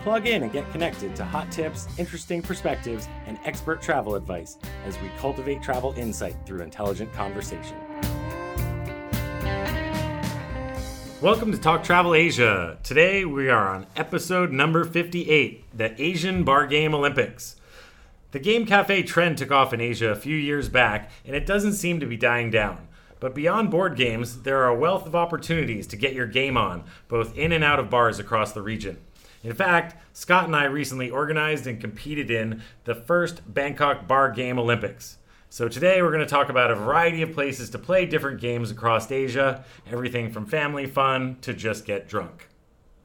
Plug in and get connected to hot tips, interesting perspectives, and expert travel advice as we cultivate travel insight through intelligent conversation. Welcome to Talk Travel Asia. Today we are on episode number 58, the Asian Bar Game Olympics. The game cafe trend took off in Asia a few years back, and it doesn't seem to be dying down. But beyond board games, there are a wealth of opportunities to get your game on, both in and out of bars across the region. In fact, Scott and I recently organized and competed in the first Bangkok Bar Game Olympics. So today we're going to talk about a variety of places to play different games across Asia, everything from family fun to just get drunk.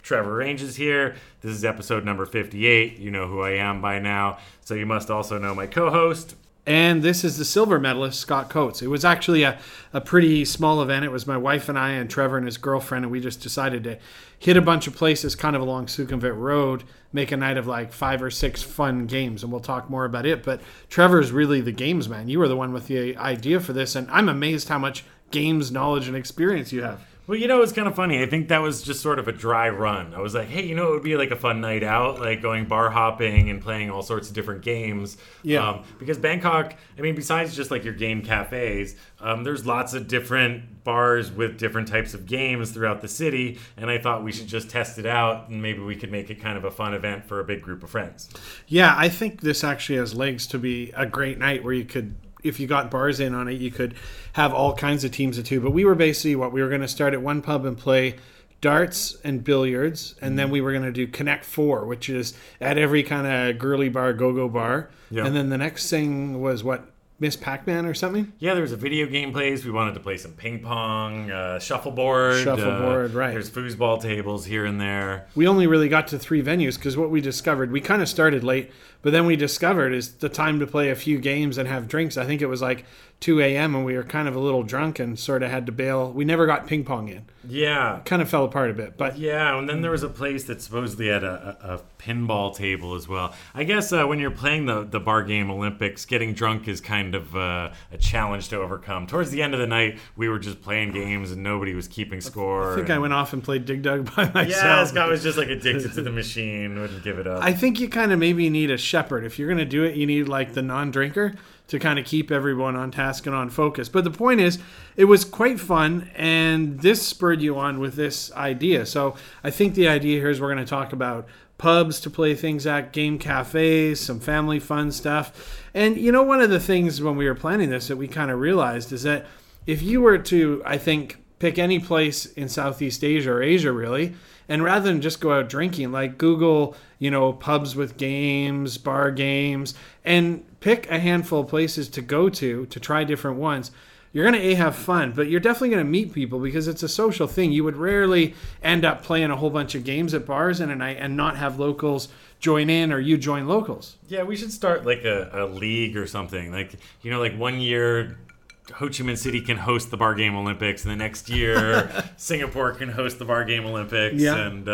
Trevor Ranges here. This is episode number 58. You know who I am by now, so you must also know my co-host. And this is the silver medalist, Scott Coates. It was actually a pretty small event. It was my wife and I and Trevor and his girlfriend, and we just decided to hit a bunch of places kind of along Sukhumvit Road, make a night of like 5 or 6 fun games, and we'll talk more about it. But Trevor's really the games man. You were the one with the idea for this, and I'm amazed how much games knowledge and experience you have. Well, you know, it's kind of funny. I think that was just sort of a dry run. I was like, hey, you know, it would be like a fun night out, like going bar hopping and playing all sorts of different games. Yeah. Because Bangkok, I mean, besides just like your game cafes, there's lots of different bars with different types of games throughout the city. And I thought we should just test it out and maybe we could make it kind of a fun event for a big group of friends. Yeah, I think this actually has legs to be a great night where you could, if you got bars in on it, you could have all kinds of teams of two. But we were basically what we were going to start at one pub and play darts and billiards. And then we were going to do Connect Four, which is at every kind of girly bar, go-go bar. Yeah. And then the next thing was what? Miss Pac-Man or something? Yeah, there was a video game place. We wanted to play some ping pong, shuffleboard. Shuffleboard, right. There's foosball tables here and there. We only really got to 3 venues because what we discovered, we kind of started late, but then we discovered is the time to play a few games and have drinks. I think it was like 2 a.m. and we were kind of a little drunk and sort of had to bail. We never got ping pong in. Yeah. Kind of fell apart a bit. But yeah, and then there was a place that supposedly had a pinball table as well. I guess when you're playing the Bar Game Olympics, getting drunk is kind of a challenge to overcome. Towards the end of the night, we were just playing games and nobody was keeping score. I think I went off and played Dig Dug by myself. Yeah, Scott was just like addicted to the machine, wouldn't give it up. I think you kind of maybe need a shepherd. If you're going to do it, you need like the non-drinker to kind of keep everyone on task and on focus. But the point is, it was quite fun, and this spurred you on with this idea. So I think the idea here is we're going to talk about pubs to play things at, game cafes, some family fun stuff. And, you know, one of the things when we were planning this that we kind of realized is that if you were to, I think, pick any place in Southeast Asia or Asia, really, and rather than just go out drinking, like Google, you know, pubs with games, bar games, and pick a handful of places to go to try different ones. You're going to have fun, but you're definitely going to meet people because it's a social thing. You would rarely end up playing a whole bunch of games at bars in a night and not have locals join in or you join locals. Yeah, we should start like a league or something. Like, you know, like one year Ho Chi Minh City can host the Bar Game Olympics, and the next year Singapore can host the Bar Game Olympics. Yeah. And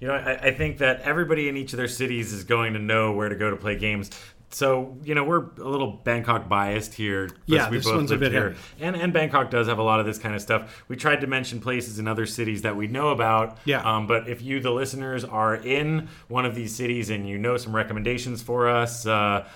you know, I think that everybody in each of their cities is going to know where to go to play games. So, you know, we're a little Bangkok biased here. Yeah, this one's a bit here. And Bangkok does have a lot of this kind of stuff. We tried to mention places in other cities that we know about. Yeah. But if you, the listeners, are in one of these cities and you know some recommendations for us,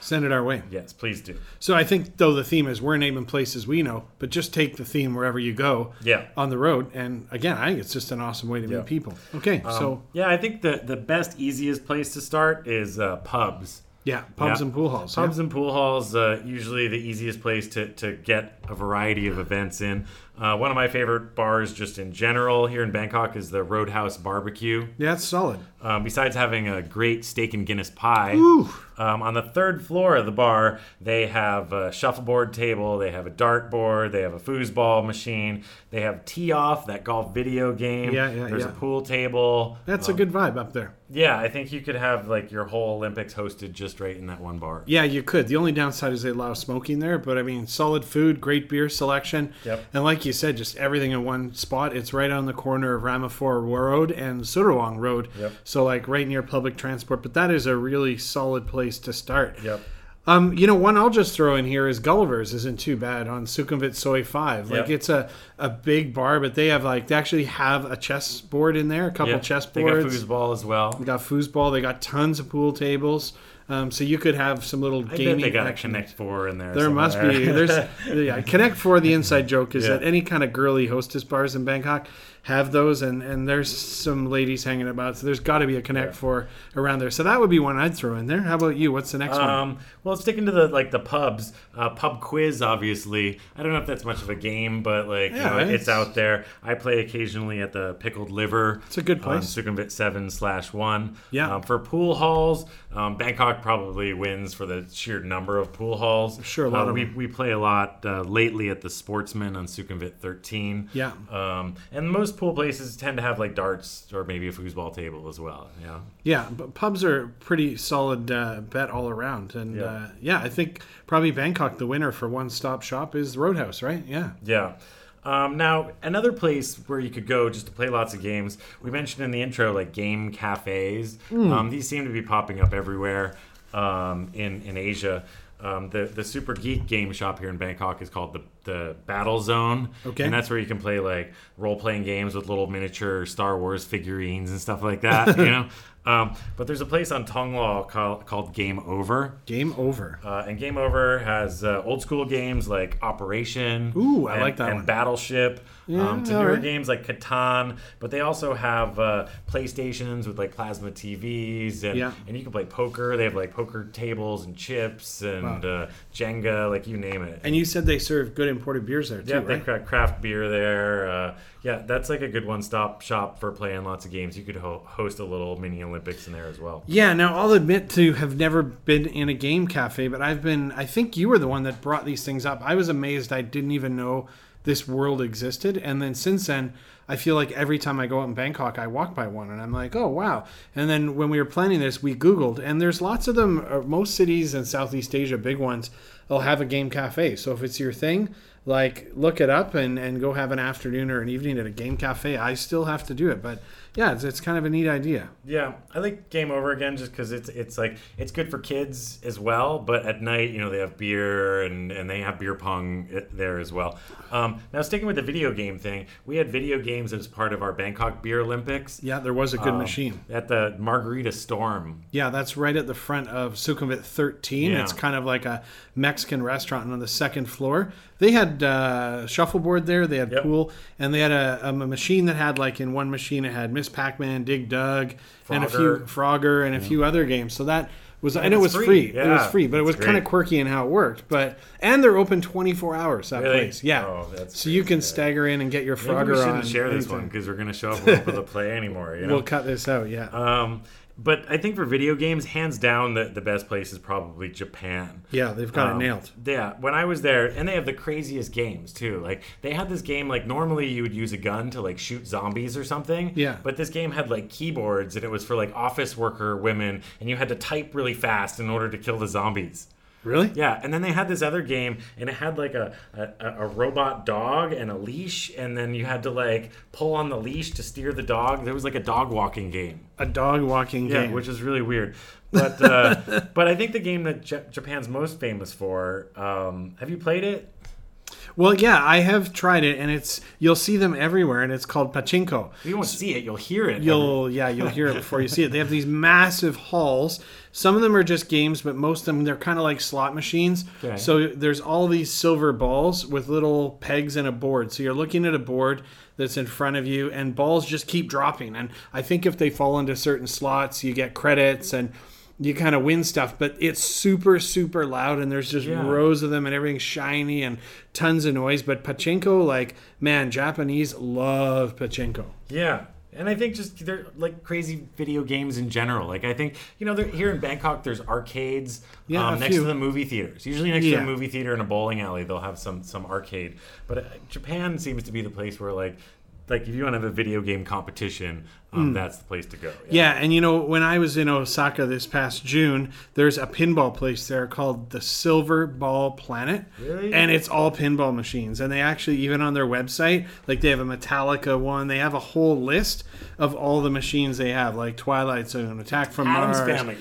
send it our way. Yes, please do. So I think, though, the theme is we're naming places we know, but just take the theme wherever you go on the road. And, again, I think it's just an awesome way to meet people. Okay, so. Yeah, I think the best, easiest place to start is pubs. Yeah, pubs and pool halls. Pubs and pool halls, usually the easiest place to get a variety of events in. One of my favorite bars just in general here in Bangkok is the Roadhouse Barbecue. Yeah, it's solid. Besides having a great steak and Guinness pie, on the third floor of the bar, they have a shuffleboard table, they have a dartboard, they have a foosball machine, they have Tee-Off, that golf video game. There's a pool table. That's a good vibe up there. Yeah, I think you could have like your whole Olympics hosted just right in that one bar. Yeah, you could. The only downside is they allow smoking there, but I mean, solid food, great beer selection. Yep. And like you said, just everything in one spot. It's right on the corner of Rama 4 Road and Surawong Road. Yep. So like right near public transport, but that is a really solid place to start. Yep. You know, one I'll just throw in here is Gulliver's isn't too bad on Sukhumvit Soi 5. Like, it's a big bar, but they have, like, they actually have a chess board in there, a couple chess boards. They got foosball as well. They got foosball. They got tons of pool tables. So you could have some little gaming. I bet they got action. A Connect 4 in there. There somewhere. Must be. There's Connect 4, the inside joke is that any kind of girly hostess bars in Bangkok have those, and there's some ladies hanging about, so there's got to be a Connect 4 around there. So that would be one I'd throw in there. How about you? What's the next one? Well, sticking to the pubs, pub quiz, obviously. I don't know if that's much of a game, but it's out there. I play occasionally at the Pickled Liver. It's a good place. Sukhumvit 7/1. Yeah. For pool halls, Bangkok probably wins for the sheer number of pool halls. Sure, a lot of them. We play a lot lately at the Sportsman on Sukhumvit 13. Yeah. And most pool places tend to have like darts or maybe a foosball table as well. Yeah, but pubs are pretty solid bet all around. And I think probably Bangkok, the winner for one-stop shop is Roadhouse, right? Yeah. Now, another place where you could go just to play lots of games, we mentioned in the intro, like game cafes. These seem to be popping up everywhere in Asia. The super geek game shop here in Bangkok is called the Battle Zone. Okay. And that's where you can play like role-playing games with little miniature Star Wars figurines and stuff like that, you know? But there's a place on Tong Lo called Game Over. Game Over. And Game Over has old school games like Operation. Ooh, I like that one. And Battleship. Yeah, to newer games like Catan. But they also have PlayStations with like plasma TVs. And you can play poker. They have like poker tables and chips and Jenga, like you name it. And you said they serve good imported beers there too, right? They craft beer there. That's like a good one-stop shop for playing lots of games. You could host a little mini Olympics in there as well. Yeah, now I'll admit to have never been in a game cafe, but I think you were the one that brought these things up. I was amazed. I didn't even know this world existed. And then since then, I feel like every time I go out in Bangkok, I walk by one and I'm like, oh, wow. And then when we were planning this, we Googled, and there's lots of them. Most cities in Southeast Asia, big ones, they'll have a game cafe. So if it's your thing, like look it up and go have an afternoon or an evening at a game cafe. I still have to do it, but yeah, it's kind of a neat idea. Yeah, I like Game Over again just because it's like it's good for kids as well. But at night, you know, they have beer and they have beer pong there as well. Now sticking with the video game thing, we had video games as part of our Bangkok Beer Olympics. Yeah, there was a good machine at the Margarita Storm. Yeah, that's right at the front of Sukhumvit 13. Yeah. It's kind of like a Mexican restaurant on the second floor. They had shuffleboard there, they had pool, and they had a machine that had, like, in one machine it had Miss Pac-Man, Dig Dug, and a few other games. So that was, and it was free. Yeah. It was free, but it was kind of quirky in how it worked. And they're open 24 hours, that place. Yeah. Oh, that's so crazy. You can stagger in and get your Frogger on. We shouldn't share this one because we're going to show up with the play anymore. You know? We'll cut this out, yeah. But I think for video games, hands down, the best place is probably Japan. Yeah, they've got it nailed. Yeah, when I was there, and they have the craziest games, too. Like, they had this game, like, normally you would use a gun to, like, shoot zombies or something. Yeah. But this game had, like, keyboards, and it was for, like, office worker women, and you had to type really fast in order to kill the zombies. Really? Yeah, and then they had this other game, and it had like a robot dog and a leash, and then you had to like pull on the leash to steer the dog. There was like a dog walking game. Yeah, which is really weird. But but I think the game that Japan's most famous for. Have you played it? Well, yeah, I have tried it, and you'll see them everywhere, and it's called Pachinko. You won't see it; you'll hear it. You'll hear it before you see it. They have these massive halls. Some of them are just games, but most of them, they're kind of like slot machines. Okay. So there's all these silver balls with little pegs and a board. So you're looking at a board that's in front of you, and balls just keep dropping. And I think if they fall into certain slots, you get credits, and you kind of win stuff, but it's super, super loud, and there's just rows of them, and everything's shiny and tons of noise. But pachinko, like, man, Japanese love pachinko. Yeah. And I think just they're like crazy video games in general. Like, I think, you know, here in Bangkok, there's arcades next to the movie theaters. Usually next to a movie theater and a bowling alley, they'll have some arcade. But Japan seems to be the place where, like if you want to have a video game competition, that's the place to go. Yeah. And, you know, when I was in Osaka this past June, there's a pinball place there called the Silver Ball Planet. Really? And it's all pinball machines. And they actually, even on their website, like they have a Metallica one. They have a whole list of all the machines they have, like Twilight Zone, Attack from Mars. Addams Family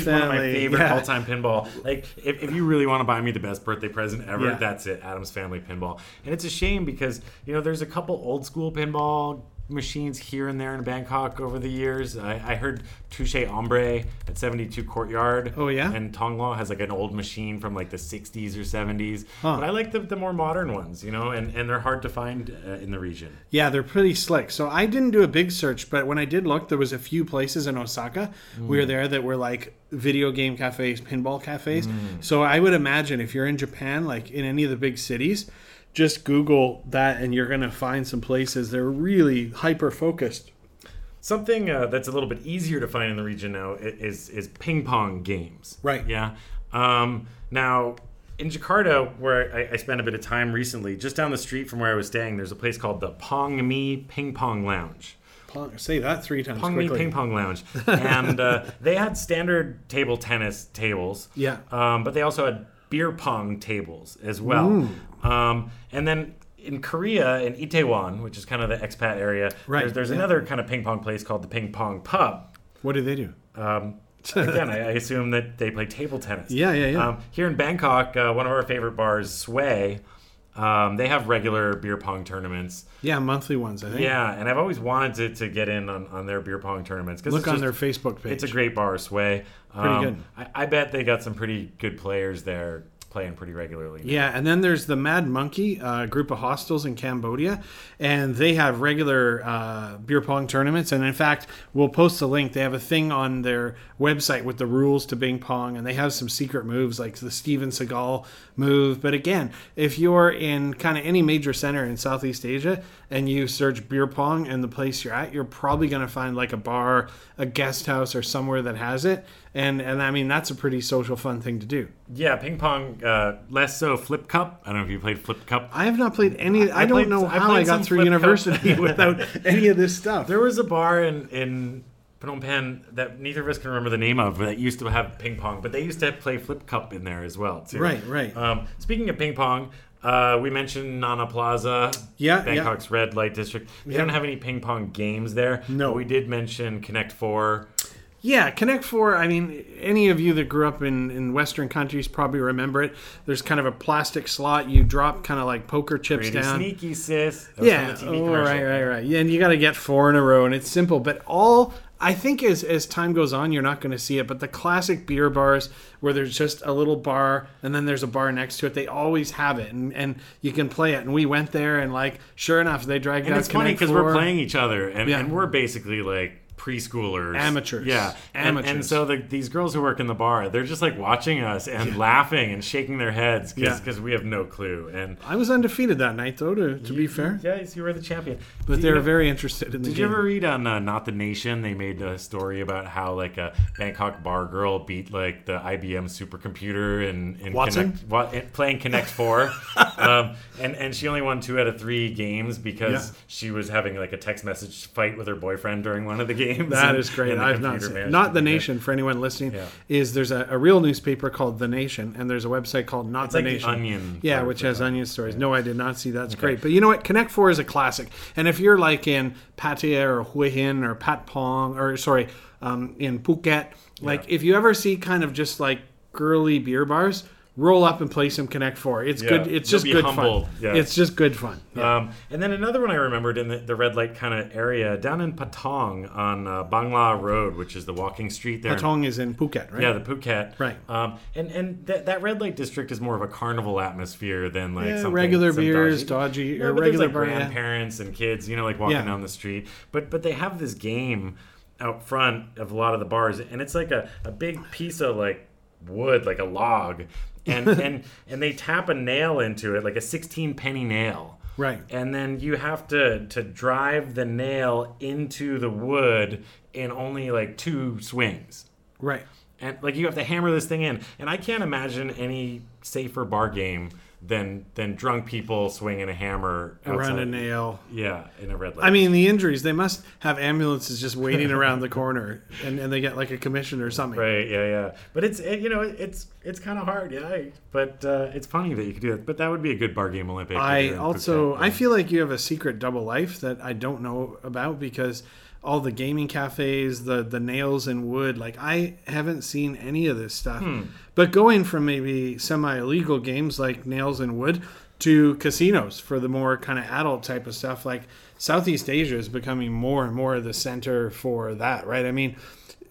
is one of my favorite all-time pinball. Like, if you really want to buy me the best birthday present ever, that's it, Addams Family pinball. And it's a shame because, you know, there's a couple old school pinball machines here and there in Bangkok over the years. I heard Touche Ombre at 72 Courtyard. Oh, yeah? And Tong Lo has like an old machine from like the 60s or 70s. Huh. But I like the more modern ones, you know, and they're hard to find in the region. Yeah, they're pretty slick. So I didn't do a big search, but when I did look, there was a few places in Osaka we were there that were like video game cafes, pinball cafes. So I would imagine if you're in Japan, like in any of the big cities, just Google that and you're going to find some places. They're really hyper-focused. Something that's a little bit easier to find in the region now is ping pong games. Right. Yeah. Now, in Jakarta, where I spent a bit of time recently, just down the street from where I was staying, there's a place called the Pong Me Ping Pong Lounge. Say that three times quickly. Pong Me Ping Pong Lounge. And they had standard table tennis tables. Yeah. But they also had beer pong tables as well. And then in Korea, in Itaewon, which is kind of the expat area, there's another kind of ping pong place called the Ping Pong Pub. What do they do? Again, I assume that they play table tennis. Yeah. Here in Bangkok, one of our favorite bars, Sway, they have regular beer pong tournaments. Yeah, monthly ones, I think. Yeah, and I've always wanted to get in on their beer pong tournaments. Look on their Facebook page. It's a great bar, Sway. Pretty good. I bet they got some pretty good players there playing pretty regularly now. Yeah, and then there's the Mad Monkey, a group of hostels in Cambodia, and they have regular beer pong tournaments. And in fact, we'll post a link. They have a thing on their website with the rules to ping pong, and they have some secret moves like the Steven Seagal move. But again, if you're in kind of any major center in Southeast Asia and you search beer pong and the place you're at, you're probably going to find like a bar, a guest house, or somewhere that has it. And I mean, that's a pretty social fun thing to do. Yeah, ping pong, less so flip cup. I don't know if you played flip cup. I have not played any. I don't know how I got through university without any of this stuff. There was a bar in Phnom Penh that neither of us can remember the name of that used to have ping pong, but they used to play flip cup in there as well, too. Right. Speaking of ping pong, we mentioned Nana Plaza, Bangkok's red light district. They don't have any ping pong games there. No. But we did mention Connect 4. Yeah, Connect 4, I mean, any of you that grew up in Western countries probably remember it. There's kind of a plastic slot. You drop kind of like poker chips down. Pretty sneaky, sis. That was on the TV commercial. Yeah, and you got to get four in a row, and it's simple. But all, I think as time goes on, you're not going to see it. But the classic beer bars where there's just a little bar, and then there's a bar next to it, they always have it. And you can play it. And we went there, and like, sure enough, they dragged out Connect 4. And it's funny because we're playing each other, and we're basically like preschoolers. Amateurs. Yeah. And so these girls who work in the bar, they're just like watching us and laughing and shaking their heads because we have no clue. And I was undefeated that night, though, to be fair. Yes, you were the champion. But they were very interested in the game. Did you ever read on Not the Nation? They made a story about how like a Bangkok bar girl beat like the IBM supercomputer in Watson? Playing Connect 4. And she only won 2 out of 3 games because she was having like a text message fight with her boyfriend during one of the games. That is great. I've not seen it. Not the Nation, for anyone listening, is there's a real newspaper called The Nation, and there's a website called Not the Nation. It's like Onion. Yeah, which has onion stories. Yeah. No, I did not see that. It's great. But you know what? Connect 4 is a classic. And if you're like in Pattaya or Hue Hin or Patong, in Phuket, like if you ever see kind of just like girly beer bars, roll up and play some Connect 4. It's good. It's just good fun. Yeah. It's just good fun. Yeah. And then another one I remembered in the red light kind of area down in Patong on Bangla Road, which is the walking street there. Patong is in Phuket, right? Yeah, the Phuket. Right. And that red light district is more of a carnival atmosphere than like something regular beers, dodgy or regular like grandparents and kids, you know, like walking down the street. But they have this game out front of a lot of the bars, and it's like a big piece of like wood, like a log, and they tap a nail into it, like a 16 penny nail. Right. And then you have to drive the nail into the wood in only like two swings. Right. And like you have to hammer this thing in. And I can't imagine any safer bar game than drunk people swinging a hammer around a nail. Yeah, in a red light. I mean, the injuries, they must have ambulances just waiting around the corner, and they get like a commission or something. Right, yeah. But it's kind of hard, yeah. But it's funny that you could do it. But that would be a good bar game Olympic. I feel like you have a secret double life that I don't know about, because all the gaming cafes, the nails and wood, like I haven't seen any of this stuff. But going from maybe semi-illegal games like nails and wood to casinos for the more kind of adult type of stuff, like Southeast Asia is becoming more and more the center for that, right? I mean,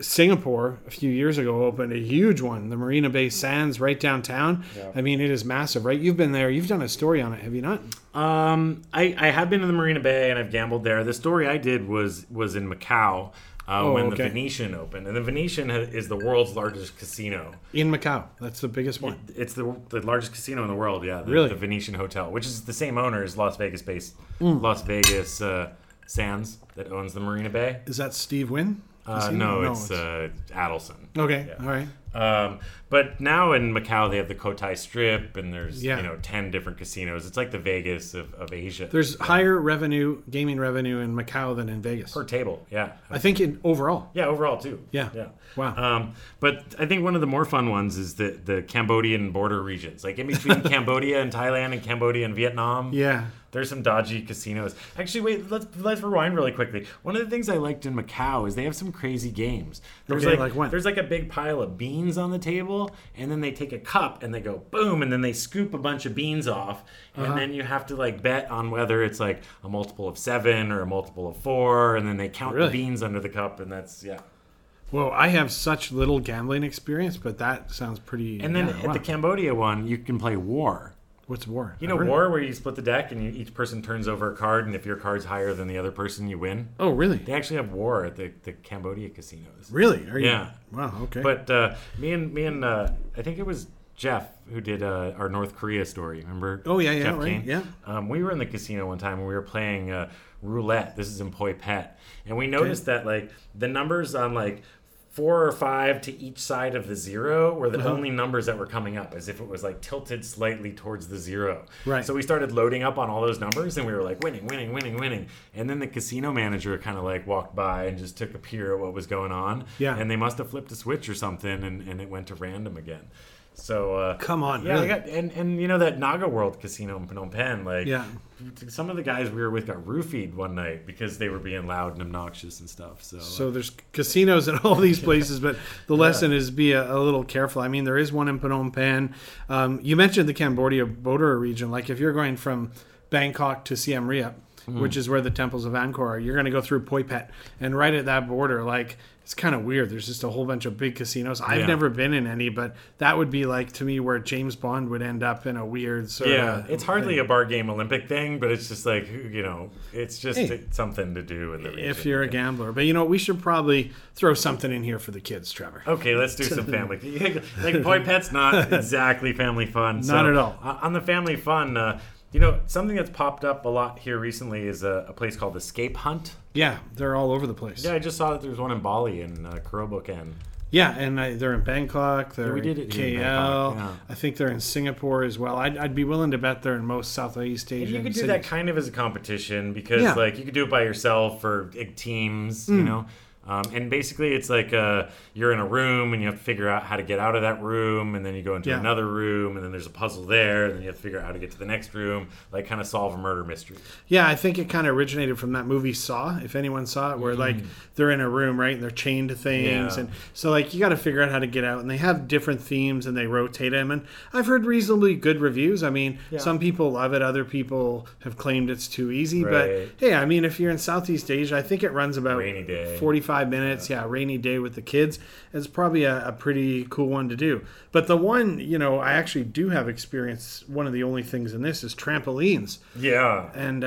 Singapore a few years ago opened a huge one, the Marina Bay Sands right downtown. Yeah. I mean, it is massive, right? You've been there. You've done a story on it, have you not? I have been to the Marina Bay and I've gambled there. The story I did was in Macau when the Venetian opened. And the Venetian is the world's largest casino. In Macau. That's the biggest one. It's the largest casino in the world, yeah. Really? The Venetian Hotel, which is the same owner as Las Vegas Sands that owns the Marina Bay. Is that Steve Wynn? No, it's Adelson. Okay, yeah. All right. But now in Macau, they have the Cotai Strip, and there's 10 different casinos. It's like the Vegas of Asia. There's higher revenue, gaming revenue in Macau than in Vegas. Per table, yeah. I think overall. Yeah, overall too. Yeah. Wow. But I think one of the more fun ones is the Cambodian border regions. Like in between Cambodia and Thailand and Cambodia and Vietnam. Yeah. There's some dodgy casinos. Actually, wait, let's rewind really quickly. One of the things I liked in Macau is they have some crazy games. There's there's like a big pile of beans on the table, and then they take a cup and they go boom, and then they scoop a bunch of beans off, and then you have to like bet on whether it's like a multiple of 7 or a multiple of 4, and then they count the beans under the cup, and that's Well, I have such little gambling experience, but that sounds pretty. And then the Cambodia one, you can play War. What's War? You know War, where you split the deck and each person turns over a card, and if your card's higher than the other person, you win. Oh, really? They actually have War at the Cambodia casinos. Really? Are you? Yeah. Wow, okay. But me and I think it was Jeff who did our North Korea story, remember? Oh, yeah, Jeff Kane? Yeah. We were in the casino one time, and we were playing roulette. This is in Poipet. And we noticed that like the numbers on like 4 or 5 to each side of the zero were the only numbers that were coming up, as if it was like tilted slightly towards the zero. Right. So we started loading up on all those numbers, and we were like winning. And then the casino manager kind of like walked by and just took a peer at what was going on. Yeah. And they must have flipped a switch or something, and it went to random again. So come on, really? And you know that Naga World Casino in Phnom Penh, like some of the guys we were with got roofied one night because they were being loud and obnoxious and stuff. So there's casinos in all these places, but the lesson is be a little careful. I mean, there is one in Phnom Penh. You mentioned the Cambodia border region. Like if you're going from Bangkok to Siem Reap, which is where the temples of Angkor are, you're going to go through Poipet, and right at that border, like. It's kind of weird. There's just a whole bunch of big casinos. I've never been in any, but that would be like, to me, where James Bond would end up in a weird sort of... Yeah, it's hardly a bar game Olympic thing, but it's just like, you know, it's just something to do in the region. If you're a gambler. But, you know, we should probably throw something in here for the kids, Trevor. Okay, let's do some family. Like, Poipet's not exactly family fun. Not at all. On the family fun... You know, something that's popped up a lot here recently is a place called Escape Hunt. Yeah, they're all over the place. Yeah, I just saw that there's one in Bali in Kerobokan. Yeah, and they're in Bangkok. They're in KL. I think they're in Singapore as well. I'd be willing to bet they're in most Southeast Asian cities. You could do that kind of as a competition because, like, you could do it by yourself or teams, you know. And basically it's like you're in a room and you have to figure out how to get out of that room, and then you go into another room, and then there's a puzzle there, and then you have to figure out how to get to the next room, like kind of solve a murder mystery. Yeah, I think it kind of originated from that movie Saw, if anyone saw it, where like they're in a room, right, and they're chained to things. Yeah. And so like you got to figure out how to get out, and they have different themes and they rotate them. And I've heard reasonably good reviews. I mean, some people love it. Other people have claimed it's too easy. Right. But hey, I mean, if you're in Southeast Asia, I think it runs about 45 minutes, rainy day with the kids. It's probably a pretty cool one to do. But the one, you know, I actually do have experience. One of the only things in this is trampolines. Yeah. And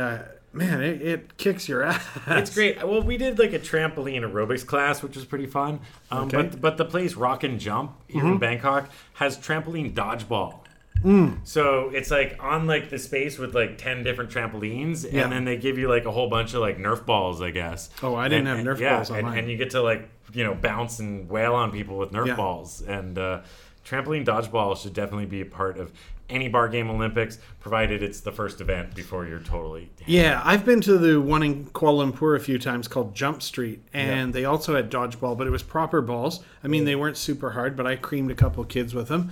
man, it kicks your ass. It's great. Well, we did like a trampoline aerobics class, which was pretty fun. But the place Rock and Jump here in Bangkok has trampoline dodgeball. So it's like on like the space with like 10 different trampolines, and then they give you like a whole bunch of like Nerf balls, I guess. Oh, I didn't have Nerf balls on mine. And you get to like, you know, bounce and wail on people with Nerf balls. And trampoline dodgeball should definitely be a part of any bar game Olympics, provided it's the first event before you're totally... Yeah, I've been to the one in Kuala Lumpur a few times called Jump Street, and they also had dodgeball, but it was proper balls. I mean, they weren't super hard, but I creamed a couple kids with them.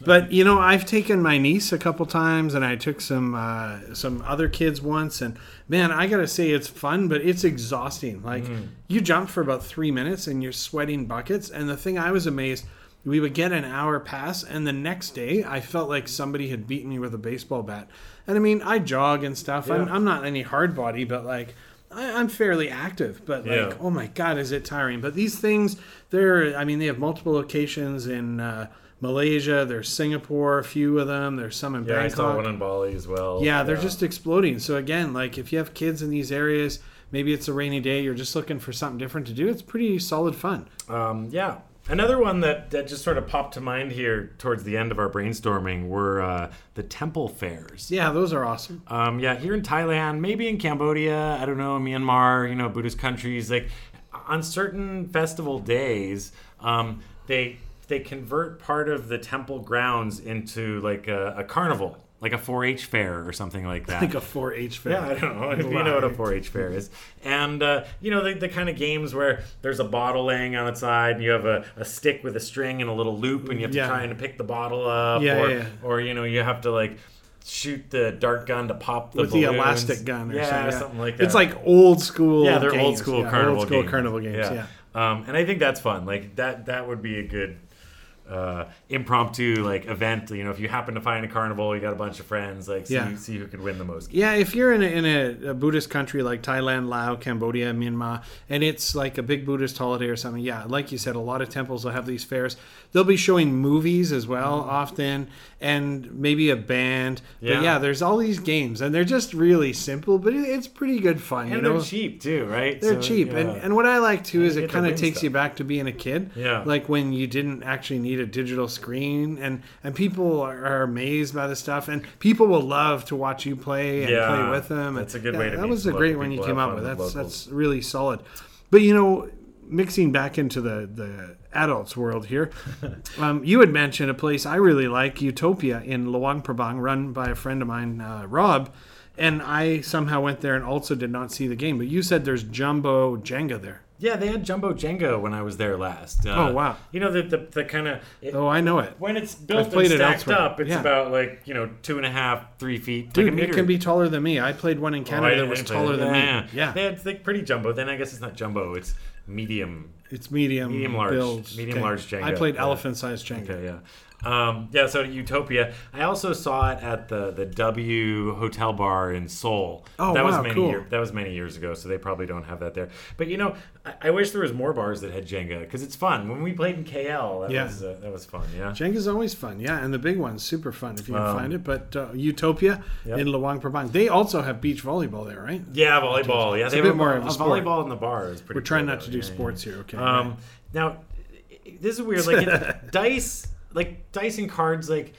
But, you know, I've taken my niece a couple times, and I took some other kids once, and, man, I got to say it's fun, but it's exhausting. Like, you jump for about 3 minutes, and you're sweating buckets, and the thing I was amazed... We would get an hour pass, and the next day, I felt like somebody had beaten me with a baseball bat. And, I mean, I jog and stuff. Yeah. I'm not any hard body, but, like, I'm fairly active. But, like, oh, my God, is it tiring. But these things, they're, I mean, they have multiple locations in Malaysia. There's Singapore, a few of them. There's some in Bangkok. I saw one in Bali as well. Yeah, they're just exploding. So, again, like, if you have kids in these areas, maybe it's a rainy day, you're just looking for something different to do, it's pretty solid fun. Yeah. Another one that just sort of popped to mind here towards the end of our brainstorming were the temple fairs. Yeah, those are awesome. Here in Thailand, maybe in Cambodia, I don't know, Myanmar, you know, Buddhist countries, like on certain festival days, they convert part of the temple grounds into like a carnival. Like a 4-H fair or something like that. Like a 4-H fair. Yeah, I don't know. You know what a 4-H fair is. And, you know, the kind of games where there's a bottle laying on its side, and you have a stick with a string and a little loop, and you have to try and pick the bottle up. Yeah, or, you know, you have to, like, shoot the dart gun to pop the balloons. With the elastic gun or something. Yeah, something like that. It's like old school games. Yeah, they're old school carnival games. Old school carnival games, yeah. And I think that's fun. Like, that would be a good... impromptu like event, you know, if you happen to find a carnival, you got a bunch of friends, like see who could win the most games. Yeah, if you're in a Buddhist country like Thailand, Laos, Cambodia, Myanmar, and it's like a big Buddhist holiday or something, like you said, a lot of temples will have these fairs. They'll be showing movies as well often, and maybe a band. But there's all these games, and they're just really simple, but it's pretty good fun. And they're cheap too, right? They're cheap. Yeah. And what I like too is it kind of takes you back to being a kid. Yeah. Like when you didn't actually need a digital screen, and people are amazed by the stuff, and people will love to watch you play and play with them. That's a good way to. That was a great one you came up with. That's really solid. But you know, mixing back into the adults world here, you had mentioned a place I really like, Utopia in Luang Prabang, run by a friend of mine, Rob, and I somehow went there and also did not see the game. But you said there's Jumbo Jenga there. Yeah, they had Jumbo Jenga when I was there last. Oh, wow. You know, the kind of... Oh, I know it. When it's built and stacked up, it's about, like, you know, 2.5, 3 feet. Dude, like a meter. It can be taller than me. I played one in Canada that was taller than me. Yeah. They had, like, pretty Jumbo. Then I guess it's not Jumbo. It's medium. It's medium. Medium large. Medium large Jenga. I played elephant-sized Jenga. Okay, yeah. So Utopia. I also saw it at the W Hotel Bar in Seoul. Oh, that was cool. That was many years ago, so they probably don't have that there. But, you know, I wish there was more bars that had Jenga, because it's fun. When we played in KL, that was fun, yeah. Jenga's always fun, yeah, and the big one's super fun if you can find it. But Utopia in Luang Prabang. They also have beach volleyball there, right? Yeah, volleyball. Yeah, they have a bit more of a sport. Volleyball in the bar is pretty cool. We're trying not to do sports here, okay? Right. Now, this is weird. Like, dice and cards, like,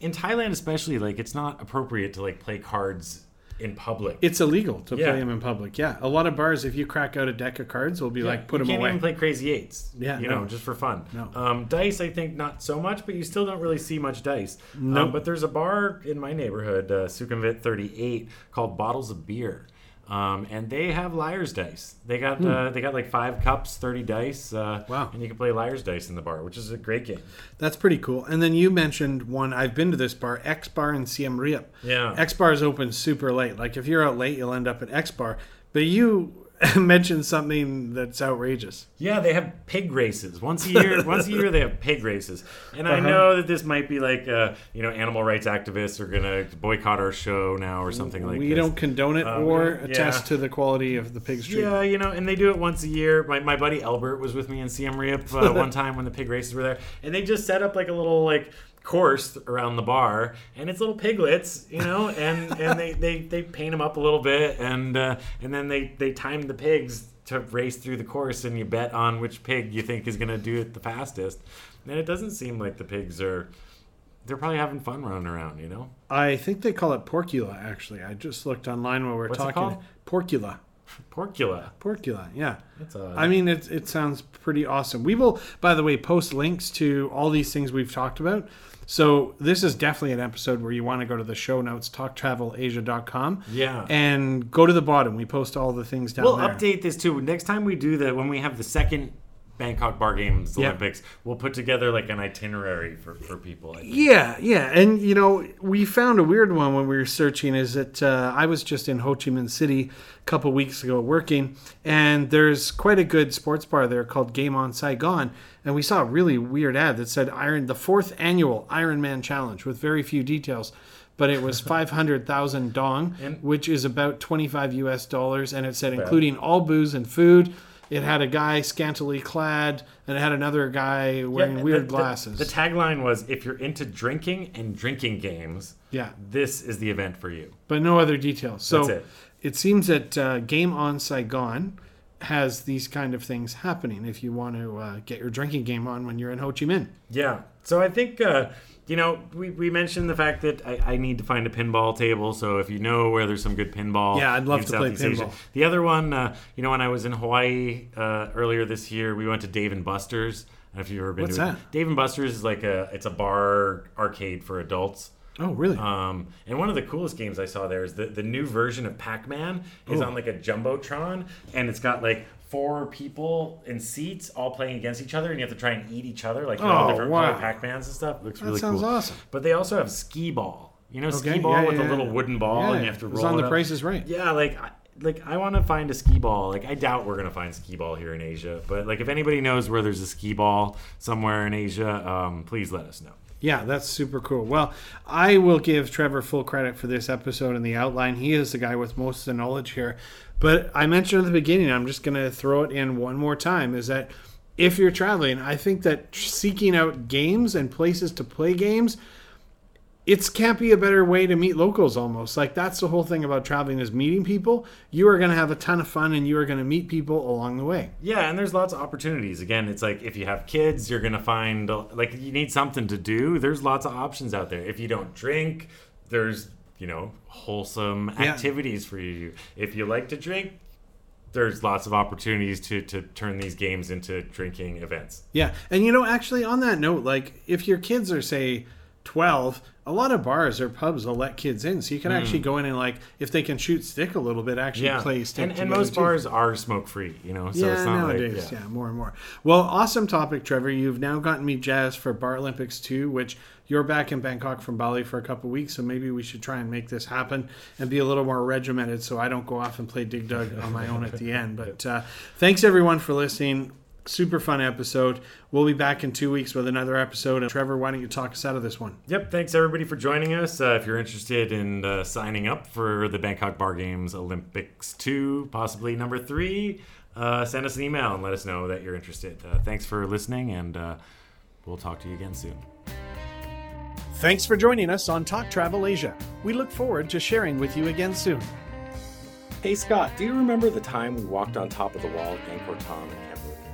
in Thailand especially, like, it's not appropriate to, like, play cards in public. It's illegal to play them in public, A lot of bars, if you crack out a deck of cards, will be like, put them away. You can't even play Crazy Eights, you know, just for fun. No. Dice, I think, not so much, but you still don't really see much dice. No. But there's a bar in my neighborhood, Sukhumvit 13, called Bottles of Beer. And they have Liar's Dice. They got like 5 cups, 30 dice. Wow. And you can play Liar's Dice in the bar, which is a great game. That's pretty cool. And then you mentioned one, I've been to this bar, X-Bar in Siem Reap. Yeah. X-Bar is open super late. Like if you're out late, you'll end up at X-Bar. But you... mention something that's outrageous. Yeah, they have pig races once a year. Once a year, they have pig races, and I know that this might be like, you know, animal rights activists are gonna boycott our show now or something like that. We don't condone it or attest to the quality of the pig's treatment. Yeah, you know, and they do it once a year. My buddy Albert was with me in Siem Reap one time when the pig races were there, and they just set up like a little like course around the bar, and it's little piglets, you know, and they paint them up a little bit, and then they time the pigs to race through the course, and you bet on which pig you think is going to do it the fastest. And it doesn't seem like the pigs are... They're probably having fun running around, you know? I think they call it Porcula, actually. I just looked online while we were talking. What's it called? Porcula. Porcula. Porcula, yeah. That's odd. I mean, it sounds pretty awesome. We will, by the way, post links to all these things we've talked about. So this is definitely an episode where you want to go to the show notes, talktravelasia.com. Yeah. And go to the bottom. We post all the things down there. We'll update this, too. Next time we do that, when we have the second Bangkok Bar Games Olympics, we'll put together like an itinerary for people, I think. Yeah. And, you know, we found a weird one when we were searching is that I was just in Ho Chi Minh City a couple weeks ago working, and there's quite a good sports bar there called Game on Saigon, and we saw a really weird ad that said the fourth annual Ironman Challenge with very few details. But it was 500,000 dong, which is about $25 US, and it said including all booze and food. It had a guy scantily clad, and it had another guy wearing weird glasses. The tagline was, if you're into drinking and drinking games, this is the event for you. But no other details. So that's it. It seems that Game on Saigon has these kind of things happening if you want to get your drinking game on when you're in Ho Chi Minh. Yeah. So I think... You know, we mentioned the fact that I need to find a pinball table. So if you know where there's some good pinball, I'd love to play pinball. Asia. The other one, you know, when I was in Hawaii earlier this year, we went to Dave and Buster's. I don't know if you've ever been to it. What's that? Dave and Buster's is like it's a bar arcade for adults. Oh, really? And one of the coolest games I saw there is the new version of Pac-Man is on like a Jumbotron, and it's got like 4 people in seats all playing against each other, and you have to try and eat each other, like all different Pac-Mans and stuff. It looks really cool. That sounds awesome. But they also have Skee-Ball. You know, Skee-Ball with a little wooden ball, and you have to roll it up. It's on The Price is Right. Yeah, like I want to find a Skee-Ball. Like, I doubt we're going to find Skee-Ball here in Asia. But, like, if anybody knows where there's a Skee-Ball somewhere in Asia, please let us know. Yeah, that's super cool. Well, I will give Trevor full credit for this episode and the outline. He is the guy with most of the knowledge here. But I mentioned at the beginning, I'm just going to throw it in one more time, is that if you're traveling, I think that seeking out games and places to play games, it can't be a better way to meet locals almost. Like, that's the whole thing about traveling is meeting people. You are going to have a ton of fun, and you are going to meet people along the way. Yeah, and there's lots of opportunities. Again, it's like if you have kids, you're going to find, like, you need something to do. There's lots of options out there. If you don't drink, there's... you know, wholesome activities for you. If you like to drink, there's lots of opportunities to turn these games into drinking events. Yeah. And, you know, actually on that note, like if your kids are, say, 12, a lot of bars or pubs will let kids in. So you can actually go in and, like, if they can shoot stick a little bit, actually play stick. And most bars are smoke-free, you know. So it's not nowadays, like... Yeah, more and more. Well, awesome topic, Trevor. You've now gotten me jazzed for Bar Olympics 2, which you're back in Bangkok from Bali for a couple of weeks, so maybe we should try and make this happen and be a little more regimented so I don't go off and play Dig Dug on my own at the end. But thanks, everyone, for listening. Super fun episode. We'll be back in 2 weeks with another episode. And Trevor, why don't you talk us out of this one? Yep. Thanks, everybody, for joining us. If you're interested in signing up for the Bangkok Bar Games Olympics 2, possibly number 3, send us an email and let us know that you're interested. Thanks for listening, and we'll talk to you again soon. Thanks for joining us on Talk Travel Asia. We look forward to sharing with you again soon. Hey, Scott, do you remember the time we walked on top of the wall at Angkor Thom in Cambodia?